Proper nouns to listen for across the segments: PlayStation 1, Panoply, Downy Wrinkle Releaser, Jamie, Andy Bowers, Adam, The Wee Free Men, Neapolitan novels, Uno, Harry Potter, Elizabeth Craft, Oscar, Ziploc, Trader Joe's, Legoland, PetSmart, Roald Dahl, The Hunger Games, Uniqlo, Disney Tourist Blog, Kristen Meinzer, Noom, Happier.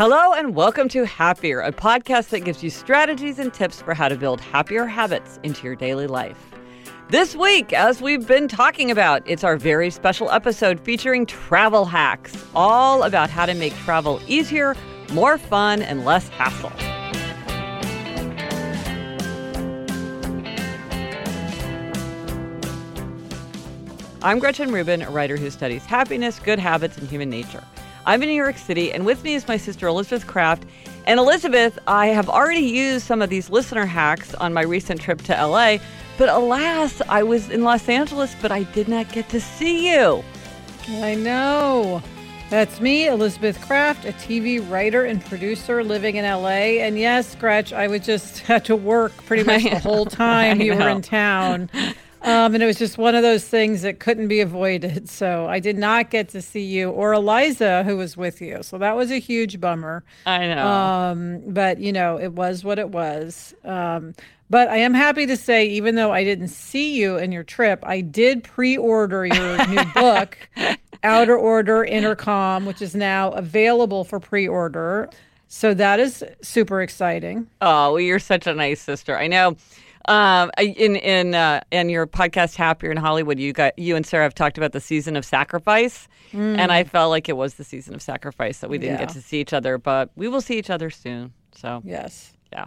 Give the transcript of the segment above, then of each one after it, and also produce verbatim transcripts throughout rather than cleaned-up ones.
Hello and welcome to Happier, a podcast that gives you strategies and tips for how to build happier habits into your daily life. This week, as we've been talking about, it's our very special episode featuring travel hacks, all about how to make travel easier, more fun, and less hassle. I'm Gretchen Rubin, a writer who studies happiness, good habits, and human nature. I'm in New York City, and with me is my sister, Elizabeth Craft. And Elizabeth, I have already used some of these listener hacks on my recent trip to L A, but alas, I was in Los Angeles, but I did not get to see you. I know. That's me, Elizabeth Craft, a T V writer and producer living in L A. And yes, Gretch, I was just had to work pretty much the whole time you were in town. Um, and it was just one of those things that couldn't be avoided. So I did not get to see you or Eliza, who was with you. So that was a huge bummer. I know. Um, but, you know, it was what it was. Um, but I am happy to say, even though I didn't see you in your trip, I did pre-order your new book, Outer Order, Inner Calm, which is now available for pre-order. So that is super exciting. Oh, well, you're such a nice sister. I know. Um, in in uh, in your podcast, Happier in Hollywood, you got you and Sarah have talked about the season of sacrifice, mm. and I felt like it was the season of sacrifice that we didn't yeah. get to see each other, but we will see each other soon. So yes, yeah.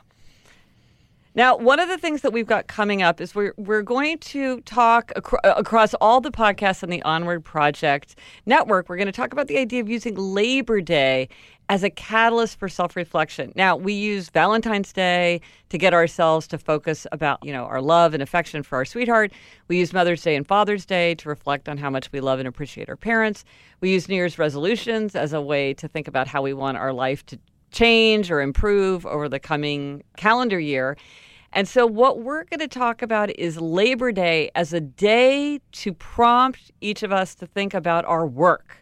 Now, one of the things that we've got coming up is we're we're going to talk acro- across all the podcasts on the Onward Project Network. We're going to talk about the idea of using Labor Day as a catalyst for self-reflection. Now, we use Valentine's Day to get ourselves to focus about, you know, our love and affection for our sweetheart. We use Mother's Day and Father's Day to reflect on how much we love and appreciate our parents. We use New Year's resolutions as a way to think about how we want our life to change or improve over the coming calendar year. And so what we're going to talk about is Labor Day as a day to prompt each of us to think about our work.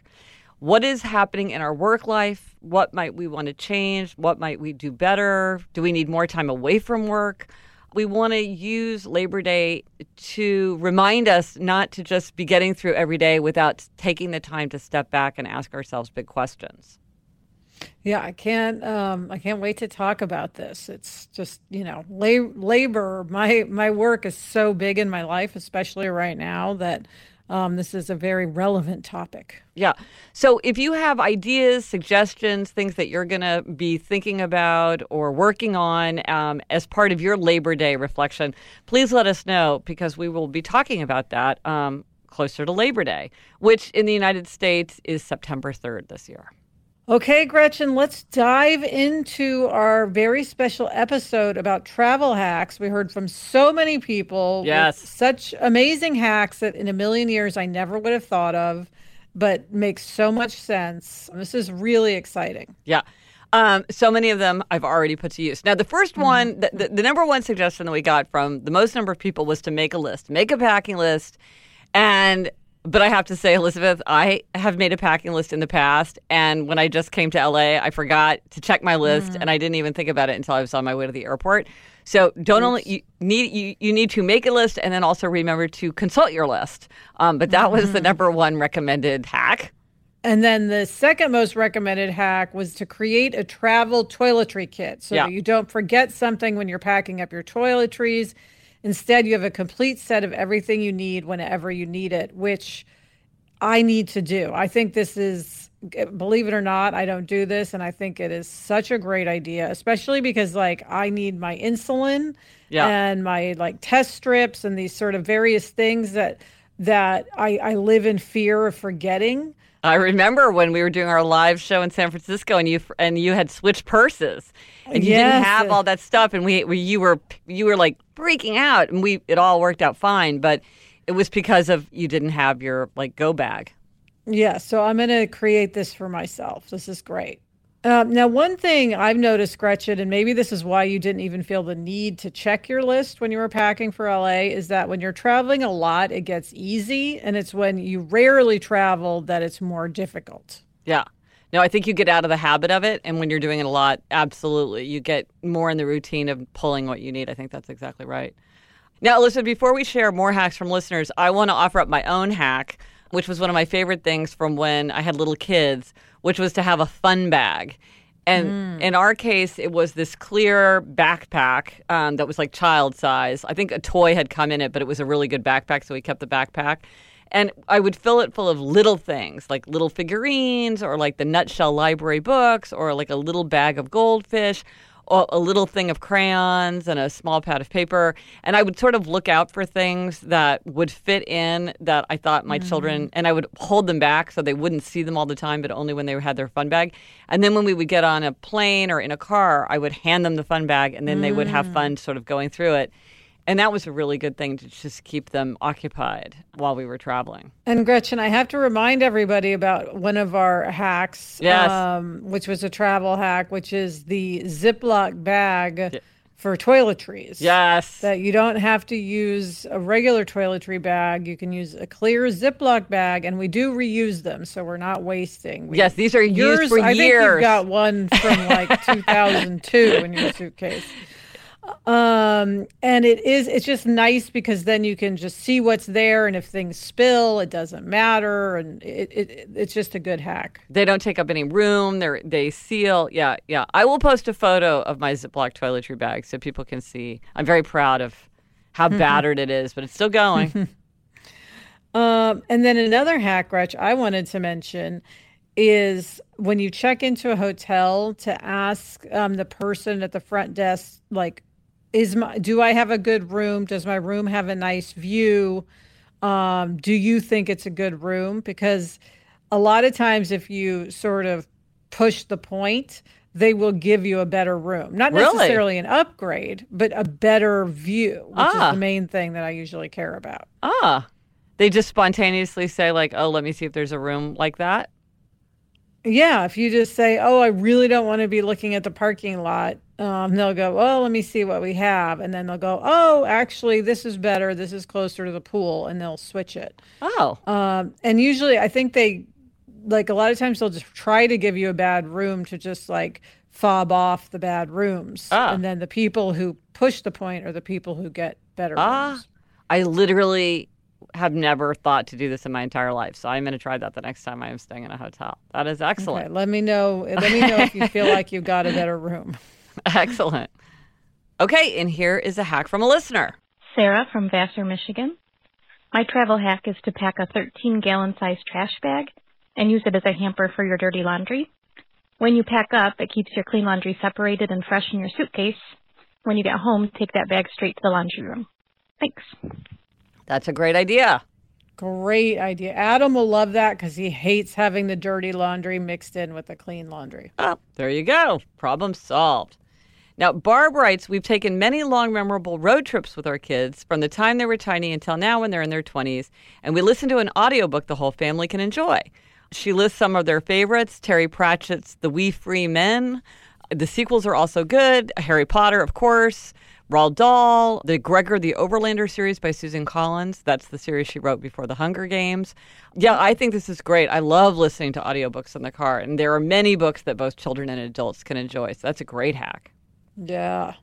What is happening in our work life? What might we want to change? What might we do better? Do we need more time away from work? We want to use Labor Day to remind us not to just be getting through every day without taking the time to step back and ask ourselves big questions. Yeah, I can't. Um, I can't wait to talk about this. It's just, you know, lab- labor. My my work is so big in my life, especially right now, that um, this is a very relevant topic. Yeah. So if you have ideas, suggestions, things that you're going to be thinking about or working on um, as part of your Labor Day reflection, please let us know, because we will be talking about that um, closer to Labor Day, which in the United States is September third this year. Okay, Gretchen, let's dive into our very special episode about travel hacks. We heard from so many people. Yes. Such amazing hacks that in a million years I never would have thought of, but makes so much sense. This is really exciting. Yeah. Um, so many of them I've already put to use. Now, the first one, the, the, the number one suggestion that we got from the most number of people was to make a list, make a packing list. And But I have to say, Elizabeth, I have made a packing list in the past, and when I just came to L A, I forgot to check my list, mm. and I didn't even think about it until I was on my way to the airport. So don't Oops. only you need you, you need to make a list, and then also remember to consult your list. Um, but that mm. was the number one recommended hack. And then the second most recommended hack was to create a travel toiletry kit so yeah. that you don't forget something when you're packing up your toiletries. Instead, you have a complete set of everything you need whenever you need it, which I need to do. I think this is, believe it or not, I don't do this. And I think it is such a great idea, especially because, like, I need my insulin yeah. and my, like, test strips and these sort of various things that that I, I live in fear of forgetting. I remember when we were doing our live show in San Francisco, and you and you had switched purses, and you yes. didn't have all that stuff, and we, we you were you were like freaking out, and we it all worked out fine, but it was because of you didn't have your, like, go bag. Yeah, so I'm going to create this for myself. This is great. Um, now, one thing I've noticed, Gretchen, and maybe this is why you didn't even feel the need to check your list when you were packing for L A, is that when you're traveling a lot, it gets easy. And it's when you rarely travel that it's more difficult. Yeah. No, I think you get out of the habit of it. And when you're doing it a lot, absolutely. You get more in the routine of pulling what you need. I think that's exactly right. Now, Elizabeth, before we share more hacks from listeners, I want to offer up my own hack, which was one of my favorite things from when I had little kids, which was to have a fun bag. And mm. in our case, it was this clear backpack um, that was like child size. I think a toy had come in it, but it was a really good backpack, so we kept the backpack. And I would fill it full of little things, like little figurines or like the Nutshell Library books or like a little bag of goldfish or a little thing of crayons and a small pad of paper. And I would sort of look out for things that would fit in that I thought my mm-hmm. children, and I would hold them back so they wouldn't see them all the time, but only when they had their fun bag. And then when we would get on a plane or in a car, I would hand them the fun bag and then mm. they would have fun sort of going through it. And that was a really good thing to just keep them occupied while we were traveling. And Gretchen, I have to remind everybody about one of our hacks, yes. um, which was a travel hack, which is the Ziploc bag yeah. for toiletries. Yes. That you don't have to use a regular toiletry bag. You can use a clear Ziploc bag, and we do reuse them, so we're not wasting. We, yes, these are yours, used for I years. I think you've got one from like two thousand two in your suitcase. Um, and it is, it's just nice because then you can just see what's there, and if things spill, it doesn't matter. And it, it it's just a good hack. They don't take up any room. They they seal. Yeah. Yeah. I will post a photo of my Ziploc toiletry bag so people can see. I'm very proud of how mm-hmm. battered it is, but it's still going. um, and then another hack, Gretch, I wanted to mention is when you check into a hotel to ask um, the person at the front desk, like, is my, do I have a good room? Does my room have a nice view? Um, do you think it's a good room? Because a lot of times if you sort of push the point, they will give you a better room. Not really? Necessarily an upgrade, but a better view, which ah. is the main thing that I usually care about. Ah, they just spontaneously say like, oh, let me see if there's a room like that. Yeah, if you just say, oh, I really don't want to be looking at the parking lot, um, they'll go, well, let me see what we have. And then they'll go, oh, actually, this is better. This is closer to the pool. And they'll switch it. Oh. Um, and usually I think they, like a lot of times they'll just try to give you a bad room to just like fob off the bad rooms. Ah. And then the people who push the point are the people who get better ah. rooms. I literally have never thought to do this in my entire life. So I'm going to try that the next time I'm staying in a hotel. That is excellent. Okay, let me know. Let me know if you feel like you've got a better room. Excellent. Okay. And here is a hack from a listener. Sarah from Vassar, Michigan. My travel hack is to pack a thirteen gallon size trash bag and use it as a hamper for your dirty laundry. When you pack up, it keeps your clean laundry separated and fresh in your suitcase. When you get home, take that bag straight to the laundry room. Thanks. That's a great idea. Great idea. Adam will love that because he hates having the dirty laundry mixed in with the clean laundry. Oh, there you go. Problem solved. Now, Barb writes, we've taken many long, memorable road trips with our kids from the time they were tiny until now when they're in their twenties, and we listen to an audiobook the whole family can enjoy. She lists some of their favorites, Terry Pratchett's The Wee Free Men. The sequels are also good. Harry Potter, of course. Roald Dahl, the Gregor the Overlander series by Susan Collins. That's the series she wrote before The Hunger Games. Yeah, I think this is great. I love listening to audiobooks in the car. And there are many books that both children and adults can enjoy. So that's a great hack. Yeah.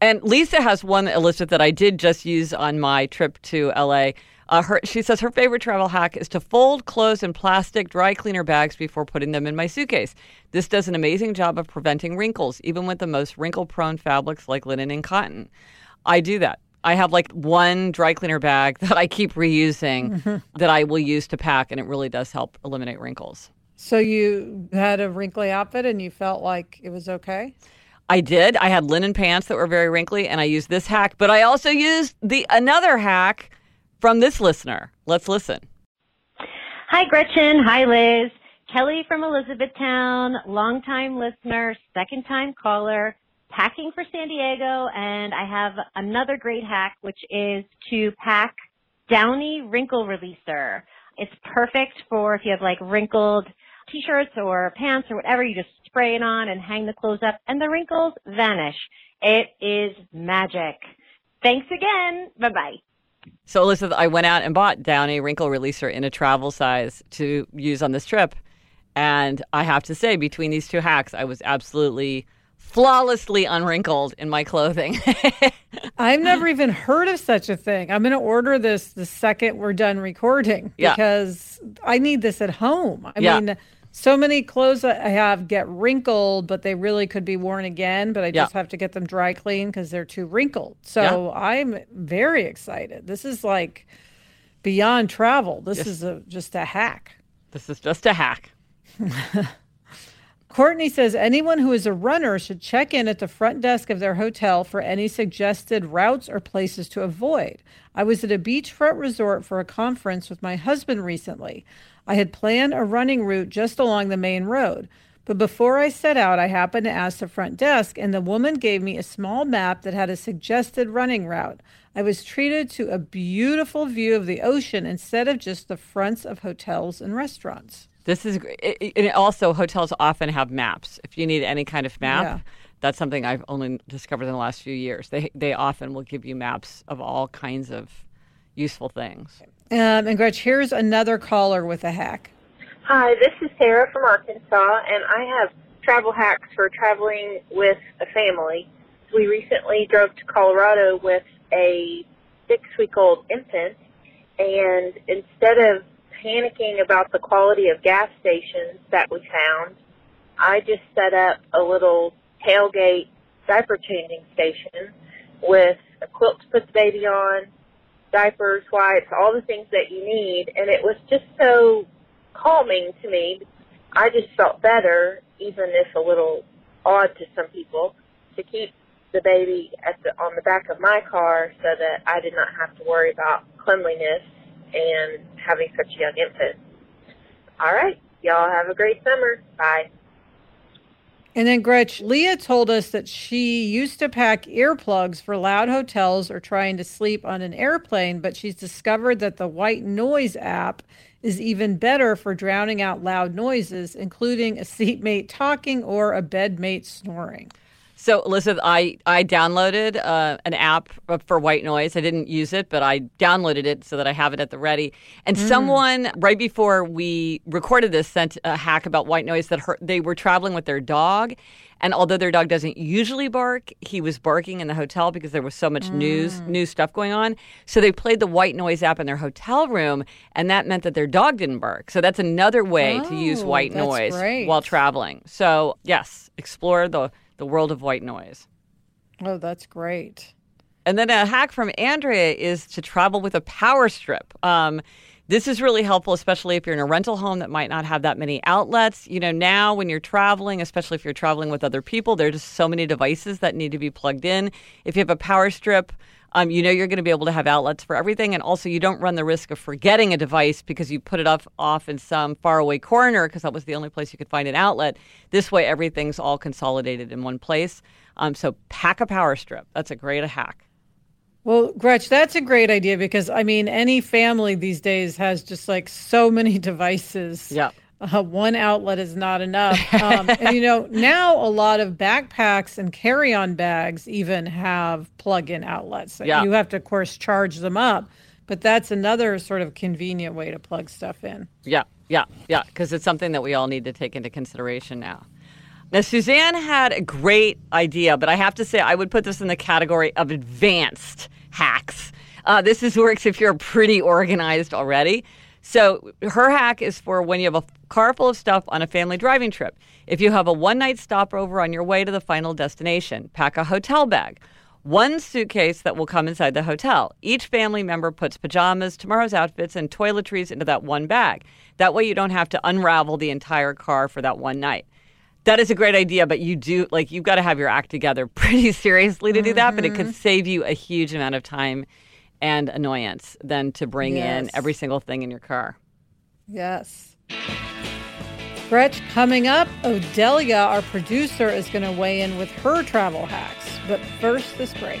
And Lisa has one, Elizabeth, that I did just use on my trip to L A Uh, her, she says her favorite travel hack is to fold clothes in plastic dry cleaner bags before putting them in my suitcase. This does an amazing job of preventing wrinkles, even with the most wrinkle-prone fabrics like linen and cotton. I do that. I have like one dry cleaner bag that I keep reusing mm-hmm. that I will use to pack, and it really does help eliminate wrinkles. So you had a wrinkly outfit and you felt like it was okay? I did. I had linen pants that were very wrinkly, and I used this hack. But I also used the another hack from this listener. Let's listen. Hi, Gretchen. Hi, Liz. Kelly from Elizabethtown, longtime listener, second-time caller, packing for San Diego. And I have another great hack, which is to pack Downy Wrinkle Releaser. It's perfect for if you have, like, wrinkled T-shirts or pants or whatever. You just spray it on and hang the clothes up, and the wrinkles vanish. It is magic. Thanks again. Bye-bye. So, Elizabeth, I went out and bought Downy Wrinkle Releaser in a travel size to use on this trip. And I have to say, between these two hacks, I was absolutely flawlessly unwrinkled in my clothing. I've never even heard of such a thing. I'm going to order this the second we're done recording because yeah. I need this at home. I yeah. mean, so many clothes that I have get wrinkled, but they really could be worn again, but I just yeah. have to get them dry clean because they're too wrinkled. So yeah. I'm very excited. This is like beyond travel. This yes. is a, just a hack. This is just a hack. Courtney says, anyone who is a runner should check in at the front desk of their hotel for any suggested routes or places to avoid. I was at a beachfront resort for a conference with my husband recently. I had planned a running route just along the main road. But before I set out, I happened to ask the front desk, and the woman gave me a small map that had a suggested running route. I was treated to a beautiful view of the ocean instead of just the fronts of hotels and restaurants. This is great. And also, hotels often have maps. If you need any kind of map, yeah. that's something I've only discovered in the last few years. They they often will give you maps of all kinds of useful things. Um, and Gretch, here's another caller with a hack. Hi, this is Sarah from Arkansas, and I have travel hacks for traveling with a family. We recently drove to Colorado with a six-week-old infant, and instead of panicking about the quality of gas stations that we found, I just set up a little tailgate diaper changing station with a quilt to put the baby on, diapers, wipes, all the things that you need, and it was just so calming to me. I just felt better, even if a little odd to some people, to keep the baby at the, on the back of my car so that I did not have to worry about cleanliness and having such a young infant. All right. Y'all have a great summer. Bye. And then, Gretch, Leah told us that she used to pack earplugs for loud hotels or trying to sleep on an airplane, but she's discovered that the White Noise app is even better for drowning out loud noises, including a seatmate talking or a bedmate snoring. So, Elizabeth, I, I downloaded uh, an app for white noise. I didn't use it, but I downloaded it so that I have it at the ready. And mm. someone, right before we recorded this, sent a hack about white noise that her, they were traveling with their dog. And although their dog doesn't usually bark, he was barking in the hotel because there was so much mm. news, new stuff going on. So they played the white noise app in their hotel room, and that meant that their dog didn't bark. So that's another way oh, to use white noise great. while traveling. So, yes, explore the... the world of white noise. Oh, that's great. And then a hack from Andrea is to travel with a power strip. Um, this is really helpful, especially if you're in a rental home that might not have that many outlets. You know, now when you're traveling, especially if you're traveling with other people, there are just so many devices that need to be plugged in. If you have a power strip, um, you know you're going to be able to have outlets for everything. And also you don't run the risk of forgetting a device because you put it off, off in some faraway corner because that was the only place you could find an outlet. This way, everything's all consolidated in one place. Um, so pack a power strip. That's a great hack. Well, Gretch, that's a great idea because, I mean, any family these days has just like so many devices. Yeah. Uh, one outlet is not enough. Um, and, you know, now a lot of backpacks and carry-on bags even have plug-in outlets. So yeah. You have to, of course, charge them up. But that's another sort of convenient way to plug stuff in. Yeah, yeah, yeah, because it's something that we all need to take into consideration now. Now, Suzanne had a great idea, but I have to say I would put this in the category of advanced hacks. Uh, this is works if you're pretty organized already. So her hack is for when you have a car full of stuff on a family driving trip. If you have a one-night stopover on your way to the final destination, pack a hotel bag. One suitcase that will come inside the hotel. Each family member puts pajamas, tomorrow's outfits, and toiletries into that one bag. That way you don't have to unravel the entire car for that one night. That is a great idea, but you do, like, you've got to have your act together pretty seriously to do mm-hmm. that, but it could save you a huge amount of time and annoyance than to bring yes. in every single thing in your car. Yes. Gretch, coming up, Odelia, our producer, is going to weigh in with her travel hacks. But first, this break.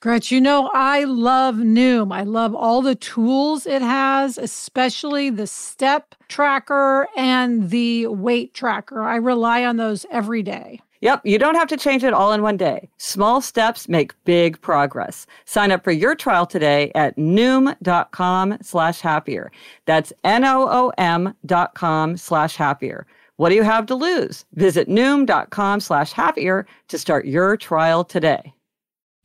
Gretch, you know, I love Noom. I love all the tools it has, especially the step tracker and the weight tracker. I rely on those every day. Yep, you don't have to change it all in one day. Small steps make big progress. Sign up for your trial today at Noom.com slash happier. That's N O O M dot com slash happier. What do you have to lose? Visit Noom.com slash happier to start your trial today.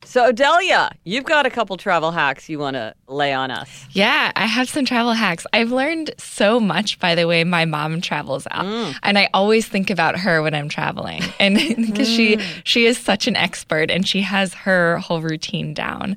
So, Odelia, you've got a couple travel hacks you want to lay on us. Yeah, I have some travel hacks. I've learned so much by the way my mom travels out. Mm. And I always think about her when I'm traveling. And because she, she is such an expert and she has her whole routine down.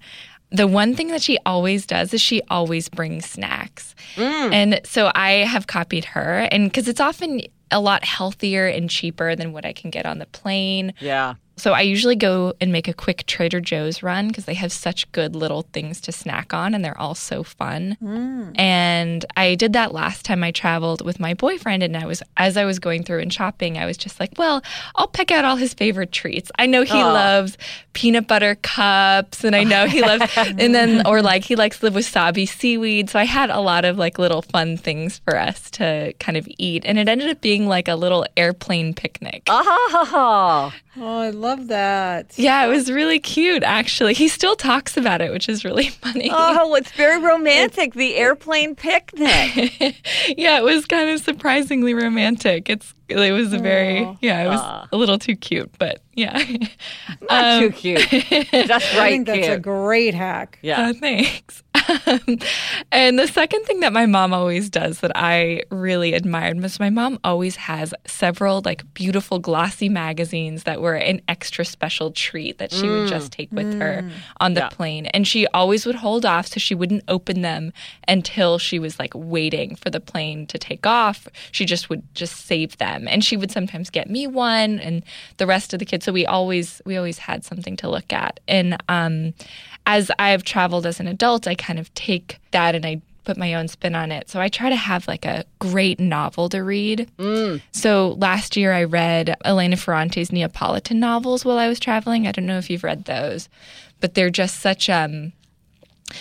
The one thing that she always does is she always brings snacks. Mm. And so I have copied her. And because it's often a lot healthier and cheaper than what I can get on the plane. Yeah. So I usually go and make a quick Trader Joe's run because they have such good little things to snack on and they're all so fun. Mm. And I did that last time I traveled with my boyfriend, and I was as I was going through and shopping, I was just like, well, I'll pick out all his favorite treats. I know he Aww. loves peanut butter cups, and I know he loves and then or like he likes the wasabi seaweed. So I had a lot of like little fun things for us to kind of eat, and it ended up being like a little airplane picnic. Oh, oh I love Love that. Yeah, it was really cute, actually. He still talks about it, which is really funny. Oh, it's very romantic, the airplane picnic. Yeah, it was kind of surprisingly romantic. It's It was a very, Aww. yeah, it was Aww. a little too cute, but yeah. Not um, too cute. That's right. I think that's cute. A great hack. Yeah. Uh, thanks. Um, and the second thing that my mom always does that I really admired was my mom always has several like beautiful glossy magazines that were an extra special treat that she mm. would just take with mm. her on the yeah. plane. And she always would hold off so she wouldn't open them until she was like waiting for the plane to take off. She just would just save them. And she would sometimes get me one and the rest of the kids. So we always we always had something to look at. And um, as I've traveled as an adult, I kind of take that and I put my own spin on it. So I try to have like a great novel to read. Mm. So last year I read Elena Ferrante's Neapolitan novels while I was traveling. I don't know if you've read those, but they're just such um,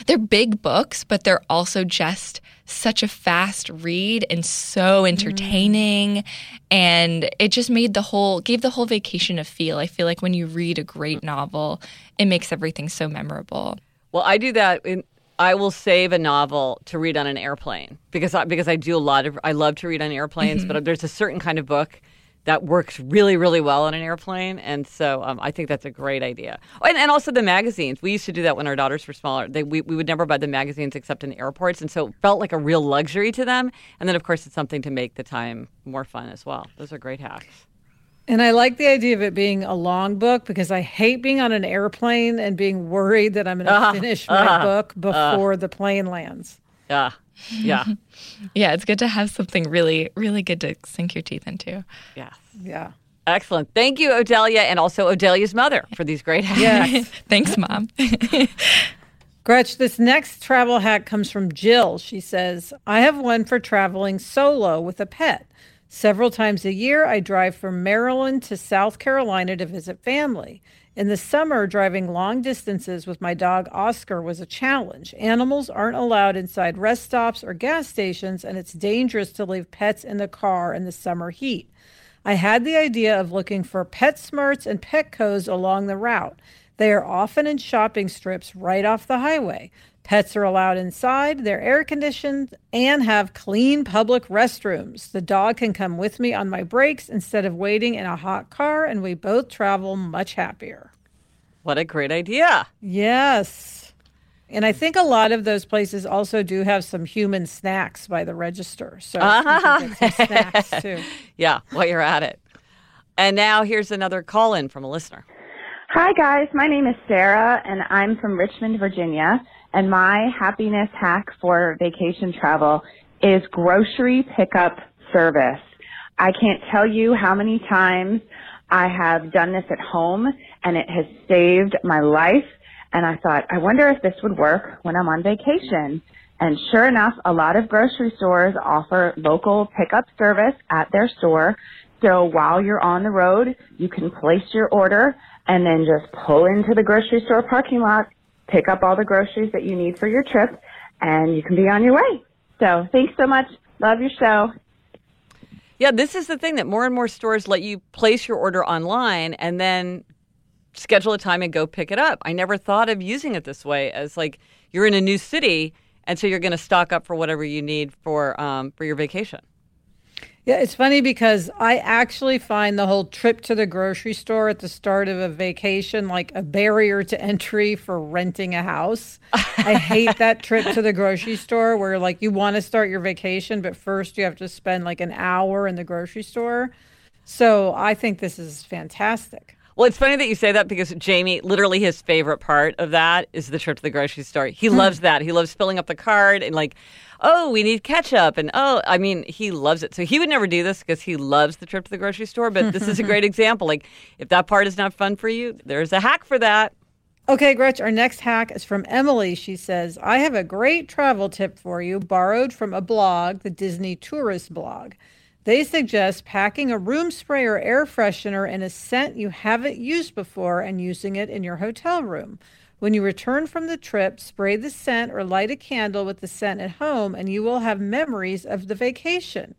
they're big books, but they're also just such a fast read and so entertaining. Mm. And it just made the whole, gave the whole vacation a feel. I feel like when you read a great novel, it makes everything so memorable. Well, I do that. In, I will save a novel to read on an airplane because I, because I do a lot of, I love to read on airplanes, mm-hmm. but there's a certain kind of book that works really, really well on an airplane. And so um, I think that's a great idea. And, and also the magazines. We used to do that when our daughters were smaller. They, we, we would never buy the magazines except in airports. And so it felt like a real luxury to them. And then, of course, it's something to make the time more fun as well. Those are great hacks. And I like the idea of it being a long book because I hate being on an airplane and being worried that I'm going to uh, finish my uh, book before uh, the plane lands. Yeah. Uh. Yeah. Yeah, it's good to have something really, really good to sink your teeth into. Yes. Yeah. Excellent. Thank you, Odelia, and also Odelia's mother for these great hacks. Yes. Thanks, Mom. Gretch, this next travel hack comes from Jill. She says, I have one for traveling solo with a pet. Several times a year, I drive from Maryland to South Carolina to visit family. In the summer, driving long distances with my dog Oscar was a challenge. Animals aren't allowed inside rest stops or gas stations, and it's dangerous to leave pets in the car in the summer heat. I had the idea of looking for PetSmarts and Petcos along the route. They are often in shopping strips right off the highway. Pets are allowed inside, they're air-conditioned, and have clean public restrooms. The dog can come with me on my breaks instead of waiting in a hot car, and we both travel much happier. What a great idea. Yes. And I think a lot of those places also do have some human snacks by the register. So uh-huh. you can get some snacks, too. Yeah, while you're at it. And now here's another call-in from a listener. Hi, guys. My name is Sarah, and I'm from Richmond, Virginia. And my happiness hack for vacation travel is grocery pickup service. I can't tell you how many times I have done this at home, and it has saved my life. And I thought, I wonder if this would work when I'm on vacation. And sure enough, a lot of grocery stores offer local pickup service at their store. So while you're on the road, you can place your order and then just pull into the grocery store parking lot, pick up all the groceries that you need for your trip, and you can be on your way. So thanks so much. Love your show. Yeah, this is the thing that more and more stores let you place your order online and then schedule a time and go pick it up. I never thought of using it this way, as like you're in a new city and so you're going to stock up for whatever you need for um, for your vacation. Yeah, it's funny because I actually find the whole trip to the grocery store at the start of a vacation like a barrier to entry for renting a house. I hate that trip to the grocery store where like you want to start your vacation, but first you have to spend like an hour in the grocery store. So I think this is fantastic. Well, it's funny that you say that because Jamie, literally his favorite part of that is the trip to the grocery store. He loves that. He loves filling up the cart and like, oh, we need ketchup. And, oh, I mean, he loves it. So he would never do this because he loves the trip to the grocery store. But this is a great example. Like, if that part is not fun for you, there's a hack for that. Okay, Gretch, our next hack is from Emily. She says, I have a great travel tip for you borrowed from a blog, the Disney Tourist Blog. They suggest packing a room spray or air freshener in a scent you haven't used before and using it in your hotel room. When you return from the trip, spray the scent or light a candle with the scent at home, and you will have memories of the vacation.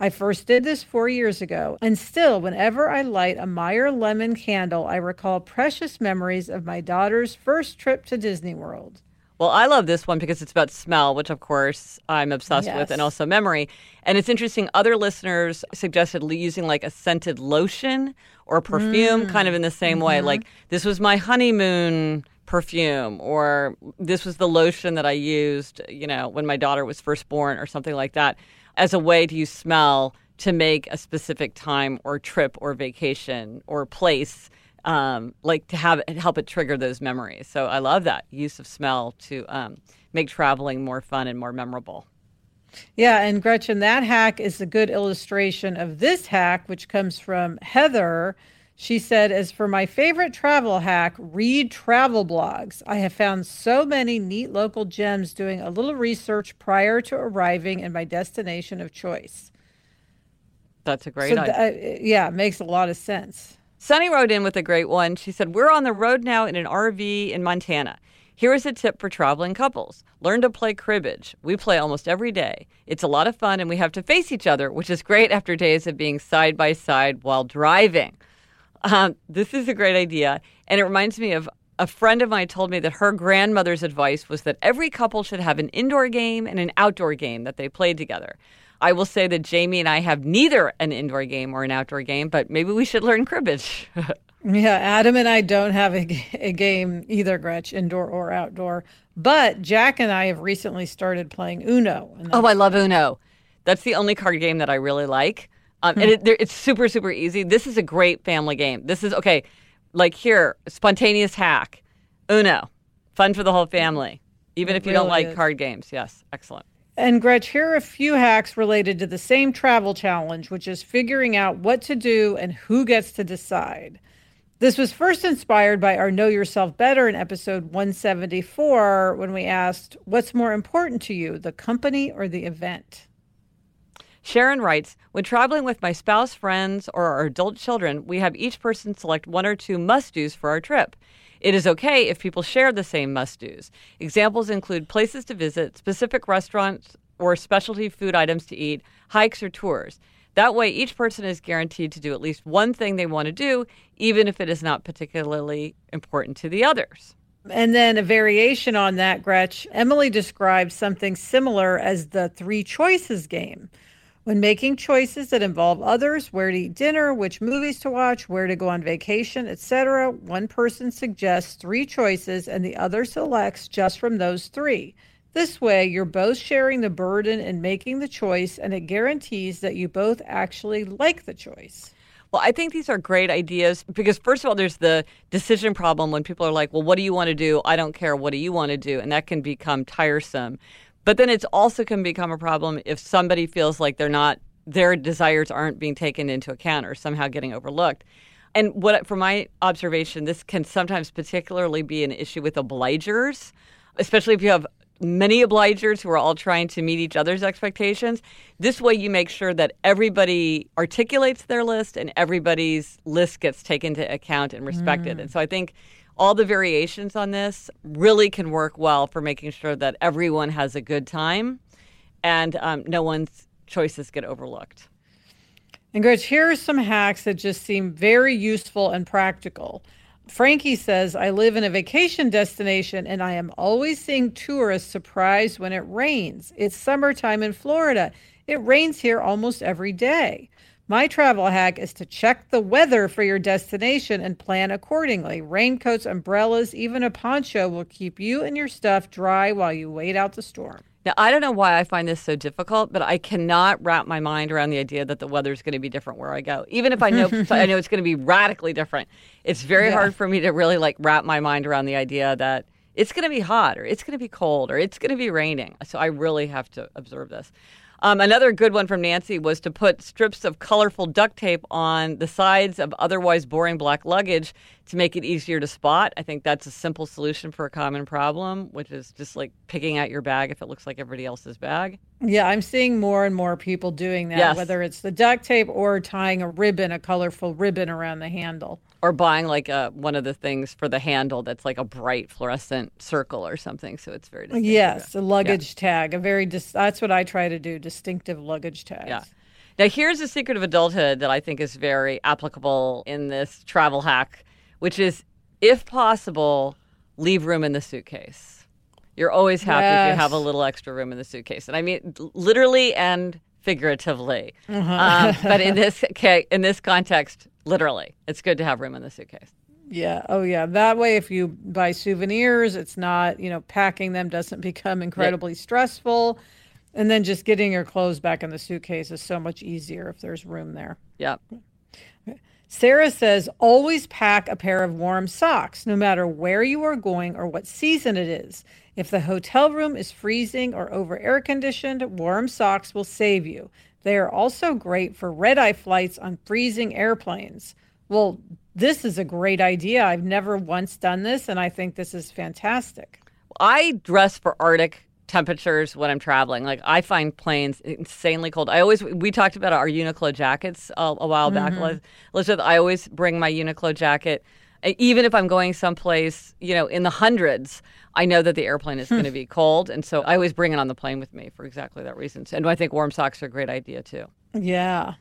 I first did this four years ago, and still, whenever I light a Meyer lemon candle, I recall precious memories of my daughter's first trip to Disney World. Well, I love this one because it's about smell, which, of course, I'm obsessed yes. with, and also memory. And it's interesting. Other listeners suggested using like a scented lotion or perfume mm. kind of in the same mm-hmm. way. Like, this was my honeymoon perfume, or this was the lotion that I used, you know, when my daughter was first born or something like that, as a way to use smell to make a specific time or trip or vacation or place Um, like to have help it trigger those memories. So I love that use of smell to um, make traveling more fun and more memorable. Yeah, and Gretchen, that hack is a good illustration of this hack, which comes from Heather. She said, as for my favorite travel hack, read travel blogs. I have found so many neat local gems doing a little research prior to arriving in my destination of choice. That's a great so idea. Th- uh, yeah, it makes a lot of sense. Sunny wrote in with a great one. She said, we're on the road now in an R V in Montana. Here is a tip for traveling couples. Learn to play cribbage. We play almost every day. It's a lot of fun, and we have to face each other, which is great after days of being side by side while driving. Um, this is a great idea. And it reminds me of a friend of mine told me that her grandmother's advice was that every couple should have an indoor game and an outdoor game that they played together. I will say that Jamie and I have neither an indoor game or an outdoor game, but maybe we should learn cribbage. Yeah, Adam and I don't have a, a game either, Gretch, indoor or outdoor. But Jack and I have recently started playing Uno. And oh, I love Uno. That's the only card game that I really like. Um, hmm. And it, it's super, super easy. This is a great family game. This is, okay, like here, spontaneous hack. Uno, fun for the whole family, even it if you really don't like is. Card games. Yes, excellent. And Gretch, here are a few hacks related to the same travel challenge, which is figuring out what to do and who gets to decide. This was first inspired by our Know Yourself Better in episode one seventy-four, when we asked, what's more important to you, the company or the event? Sharon writes, when traveling with my spouse, friends, or our adult children, we have each person select one or two must-dos for our trip. It is okay if people share the same must-dos. Examples include places to visit, specific restaurants or specialty food items to eat, hikes or tours. That way, each person is guaranteed to do at least one thing they want to do, even if it is not particularly important to the others. And then a variation on that, Gretch, Emily describes something similar as the three choices game. When making choices that involve others, where to eat dinner, which movies to watch, where to go on vacation, et cetera, one person suggests three choices and the other selects just from those three. This way, you're both sharing the burden in making the choice, and it guarantees that you both actually like the choice. Well, I think these are great ideas because, first of all, there's the decision problem when people are like, well, what do you want to do? I don't care. What do you want to do? And that can become tiresome. But then it's also can become a problem if somebody feels like they're not their desires aren't being taken into account or somehow getting overlooked. And what, from my observation, this can sometimes particularly be an issue with obligers, especially if you have many obligers who are all trying to meet each other's expectations. This way you make sure that everybody articulates their list and everybody's list gets taken into account and respected. Mm. And so I think all the variations on this really can work well for making sure that everyone has a good time and um, no one's choices get overlooked. And Gretch, here are some hacks that just seem very useful and practical. Frankie says, I live in a vacation destination and I am always seeing tourists surprised when it rains. It's summertime in Florida. It rains here almost every day. My travel hack is to check the weather for your destination and plan accordingly. Raincoats, umbrellas, even a poncho will keep you and your stuff dry while you wait out the storm. Now, I don't know why I find this so difficult, but I cannot wrap my mind around the idea that the weather's going to be different where I go. Even if I know I know it's going to be radically different, it's very yeah. hard for me to really like wrap my mind around the idea that it's going to be hot or it's going to be cold or it's going to be raining. So I really have to observe this. Um, another good one from Nancy was to put strips of colorful duct tape on the sides of otherwise boring black luggage to make it easier to spot. I think that's a simple solution for a common problem, which is just like picking out your bag if it looks like everybody else's bag. Yeah, I'm seeing more and more people doing that, yes. whether it's the duct tape or tying a ribbon, a colorful ribbon around the handle. Or buying like a, one of the things for the handle that's like a bright fluorescent circle or something. So it's very distinctive. Yes, a luggage yeah. tag. A very dis- That's what I try to do, distinctive luggage tags. Yeah. Now, here's the secret of adulthood that I think is very applicable in this travel hack, which is, if possible, leave room in the suitcase. You're always happy yes. if you have a little extra room in the suitcase. And I mean, literally and figuratively. Uh-huh. um, but in this in this context, literally, it's good to have room in the suitcase. Yeah. Oh, yeah. That way, if you buy souvenirs, it's not, you know, packing them doesn't become incredibly right. stressful. And then just getting your clothes back in the suitcase is so much easier if there's room there. Yeah. Sarah says, always pack a pair of warm socks, no matter where you are going or what season it is. If the hotel room is freezing or over air conditioned, warm socks will save you. They are also great for red-eye flights on freezing airplanes. Well, this is a great idea. I've never once done this, and I think this is fantastic. I dress for Arctic temperatures when I'm traveling. Like, I find planes insanely cold. I always, we talked about our Uniqlo jackets a, a while mm-hmm. back. Elizabeth, I always bring my Uniqlo jacket. Even if I'm going someplace, you know, in the hundreds, I know that the airplane is going to be cold. And so I always bring it on the plane with me for exactly that reason. And I think warm socks are a great idea, too. Yeah.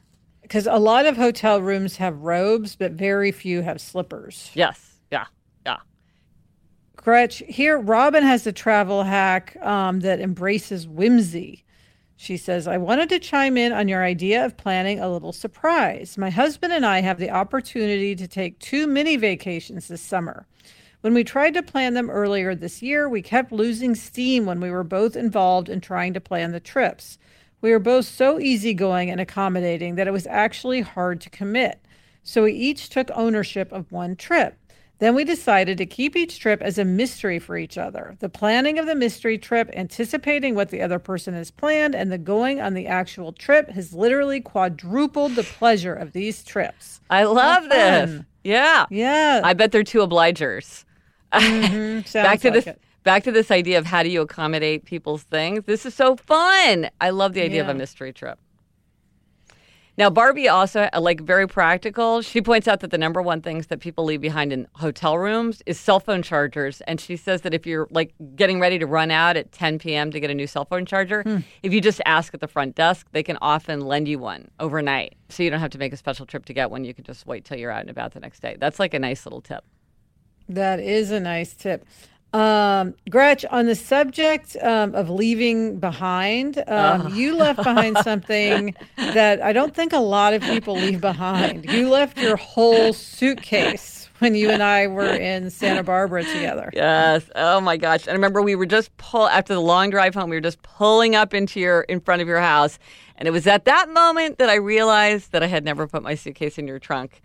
Because a lot of hotel rooms have robes, but very few have slippers. Yes. Yeah. Yeah. Gretch, here, Robin has a travel hack um, that embraces whimsy. She says, I wanted to chime in on your idea of planning a little surprise. My husband and I have the opportunity to take two mini vacations this summer. When we tried to plan them earlier this year, we kept losing steam when we were both involved in trying to plan the trips. We were both so easygoing and accommodating that it was actually hard to commit. So we each took ownership of one trip. Then we decided to keep each trip as a mystery for each other. The planning of the mystery trip, anticipating what the other person has planned, and the going on the actual trip has literally quadrupled the pleasure of these trips. I love this. Yeah. Yeah. I bet they're two obligers. Mm-hmm. Sounds back to like this, it. Back to this idea of how do you accommodate people's things. This is so fun. I love the idea yeah. of a mystery trip. Now, Barbie also, like, very practical. She points out that the number one things that people leave behind in hotel rooms is cell phone chargers. And she says that if you're, like, getting ready to run out at ten p.m. to get a new cell phone charger, hmm. if you just ask at the front desk, they can often lend you one overnight. So you don't have to make a special trip to get one. You can just wait till you're out and about the next day. That's, like, a nice little tip. That is a nice tip. Um, Gretch, on the subject um, of leaving behind, um, oh. you left behind something that I don't think a lot of people leave behind. You left your whole suitcase when you and I were in Santa Barbara together. Yes. Oh, my gosh. And I remember we were just pull after the long drive home, we were just pulling up into your in front of your house. And it was at that moment that I realized that I had never put my suitcase in your trunk.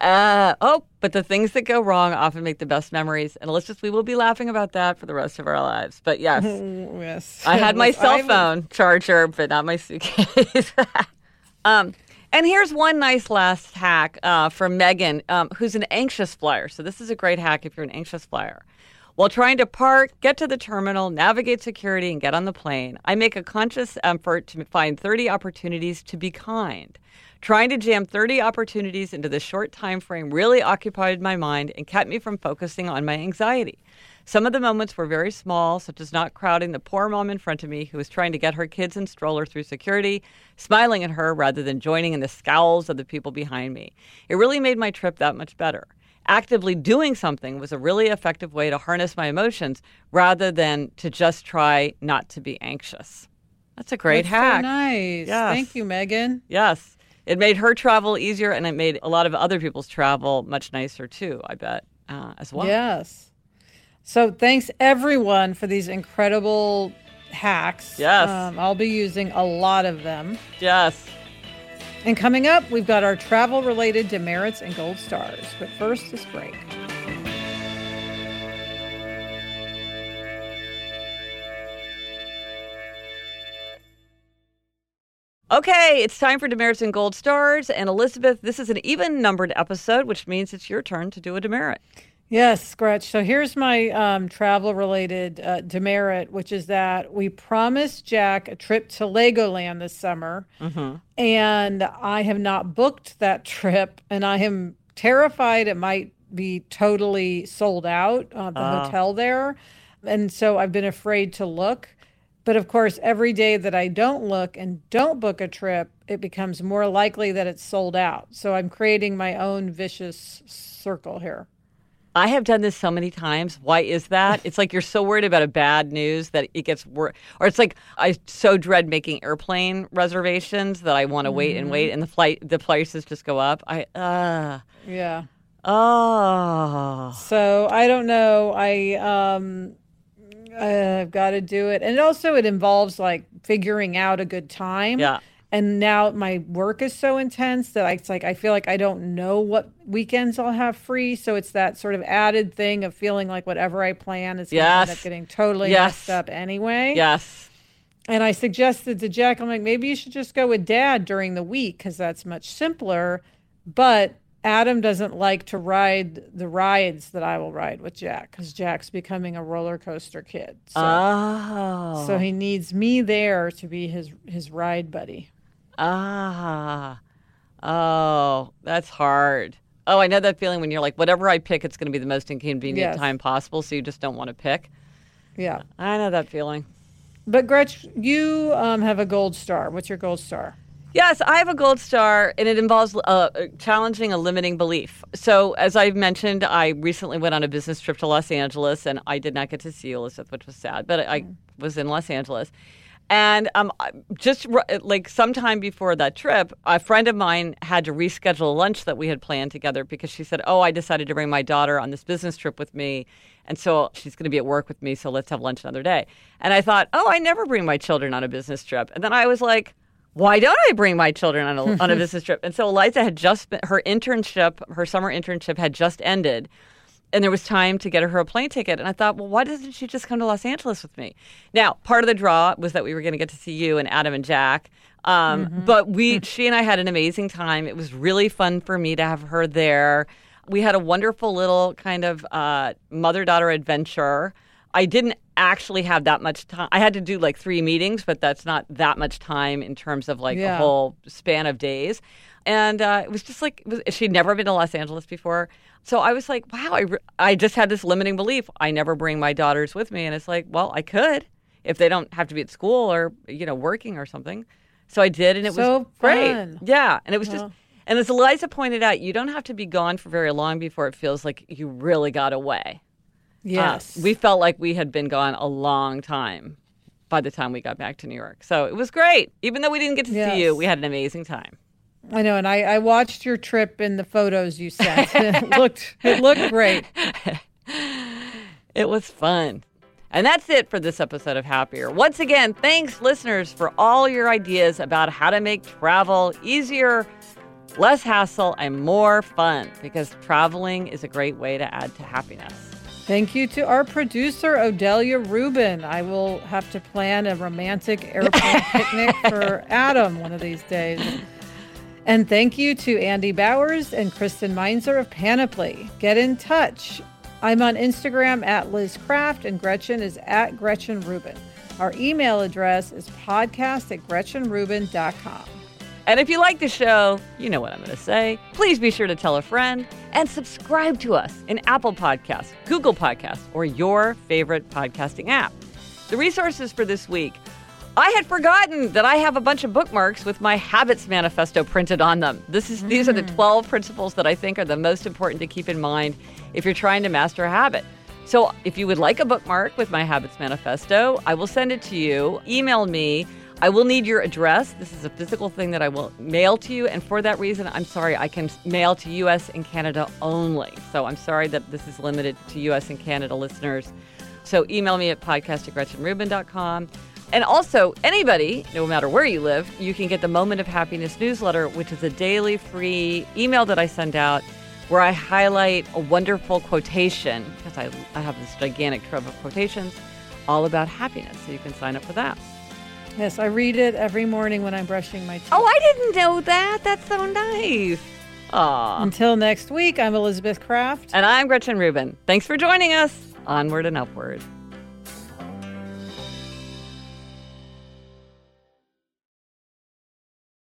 Uh, oh, but the things that go wrong often make the best memories. And let's just, we will be laughing about that for the rest of our lives. But yes, yes. I had my cell phone charger, but not my suitcase. Um, and here's one nice last hack uh, from Megan, um, who's an anxious flyer. So this is a great hack if you're an anxious flyer. While trying to park, get to the terminal, navigate security, and get on the plane, I make a conscious effort to find thirty opportunities to be kind. Trying to jam thirty opportunities into this short time frame really occupied my mind and kept me from focusing on my anxiety. Some of the moments were very small, such as not crowding the poor mom in front of me who was trying to get her kids in stroller through security, smiling at her rather than joining in the scowls of the people behind me. It really made my trip that much better. Actively doing something was a really effective way to harness my emotions rather than to just try not to be anxious. That's a great That's hack. So nice. Yes. Thank you, Megan. Yes. It made her travel easier, and it made a lot of other people's travel much nicer, too, I bet, uh, as well. Yes. So thanks, everyone, for these incredible hacks. Yes. Um, I'll be using a lot of them. Yes. And coming up, we've got our travel-related demerits and gold stars. But first, this break. Okay, it's time for demerits and gold stars. And Elizabeth, this is an even-numbered episode, which means it's your turn to do a demerit. Yes, Scratch. So here's my um, travel-related uh, demerit, which is that we promised Jack a trip to Legoland this summer, mm-hmm. and I have not booked that trip, and I am terrified it might be totally sold out at the oh. hotel there, and so I've been afraid to look. But, of course, every day that I don't look and don't book a trip, it becomes more likely that it's sold out. So I'm creating my own vicious circle here. I have done this so many times. Why is that? It's like you're so worried about a bad news that it gets worse. Or it's like I so dread making airplane reservations that I want to mm-hmm. wait and wait, and the flight the prices just go up. I uh yeah oh. So I don't know. I um I've got to do it, and also it involves like figuring out a good time. Yeah. And now my work is so intense that I, it's like I feel like I don't know what weekends I'll have free. So it's that sort of added thing of feeling like whatever I plan is going to yes. end up getting totally yes. messed up anyway. Yes. And I suggested to Jack, I'm like, maybe you should just go with Dad during the week because that's much simpler. But Adam doesn't like to ride the rides that I will ride with Jack because Jack's becoming a roller coaster kid. So, oh. so he needs me there to be his, his ride buddy. Ah, oh, that's hard. Oh, I know that feeling when you're like, whatever I pick, it's going to be the most inconvenient yes. time possible, so you just don't want to pick. Yeah. I know that feeling. But, Gretch, you um, have a gold star. What's your gold star? Yes, I have a gold star, and it involves uh, challenging a limiting belief. So, as I mentioned, I recently went on a business trip to Los Angeles, and I did not get to see Elizabeth, which was sad, but I, I was in Los Angeles. And um, just like sometime before that trip, a friend of mine had to reschedule lunch that we had planned together because she said, oh, I decided to bring my daughter on this business trip with me. And so she's going to be at work with me. So let's have lunch another day. And I thought, oh, I never bring my children on a business trip. And then I was like, why don't I bring my children on a, on a business trip? And so Eliza had just been, her internship, her summer internship had just ended. And there was time to get her a plane ticket. And I thought, well, why doesn't she just come to Los Angeles with me? Now, part of the draw was that we were going to get to see you and Adam and Jack. Um, mm-hmm. But we, she and I had an amazing time. It was really fun for me to have her there. We had a wonderful little kind of uh, mother-daughter adventure. I didn't actually have that much time. I had to do like three meetings, but that's not that much time in terms of like yeah. a whole span of days. And uh, it was just like, it was, she'd never been to Los Angeles before. So I was like, wow, I, re- I just had this limiting belief. I never bring my daughters with me. And it's like, well, I could if they don't have to be at school or, you know, working or something. So I did. And it so was great. Fun. Yeah. And it was yeah. just, and as Eliza pointed out, you don't have to be gone for very long before it feels like you really got away. Yes. Uh, we felt like we had been gone a long time by the time we got back to New York. So it was great. Even though we didn't get to yes. see you, we had an amazing time. I know. And I, I watched your trip in the photos you sent. it, looked, it looked great. It was fun. And that's it for this episode of Happier. Once again, thanks, listeners, for all your ideas about how to make travel easier, less hassle, and more fun. Because traveling is a great way to add to happiness. Thank you to our producer, Odelia Rubin. I will have to plan a romantic airplane picnic for Adam one of these days. And thank you to Andy Bowers and Kristen Meinzer of Panoply. Get in touch. I'm on Instagram at Liz Craft, and Gretchen is at Gretchen Rubin. Our email address is podcast at gretchen rubin dot com. And if you like the show, you know what I'm going to say. Please be sure to tell a friend and subscribe to us in Apple Podcasts, Google Podcasts, or your favorite podcasting app. The resources for this week. I had forgotten that I have a bunch of bookmarks with my Habits Manifesto printed on them. This is, mm. These are the twelve principles that I think are the most important to keep in mind if you're trying to master a habit. So if you would like a bookmark with my Habits Manifesto, I will send it to you. Email me. I will need your address. This is a physical thing that I will mail to you. And for that reason, I'm sorry, I can mail to U S and Canada only. So I'm sorry that this is limited to U S and Canada listeners. So email me at podcast at gretchen rubin dot com. And also, anybody, no matter where you live, you can get the Moment of Happiness newsletter, which is a daily free email that I send out where I highlight a wonderful quotation, because I, I have this gigantic trove of quotations, all about happiness. So you can sign up for that. Yes, I read it every morning when I'm brushing my teeth. Oh, I didn't know that. That's so nice. Aww. Until next week, I'm Elizabeth Craft. And I'm Gretchen Rubin. Thanks for joining us. Onward and upward.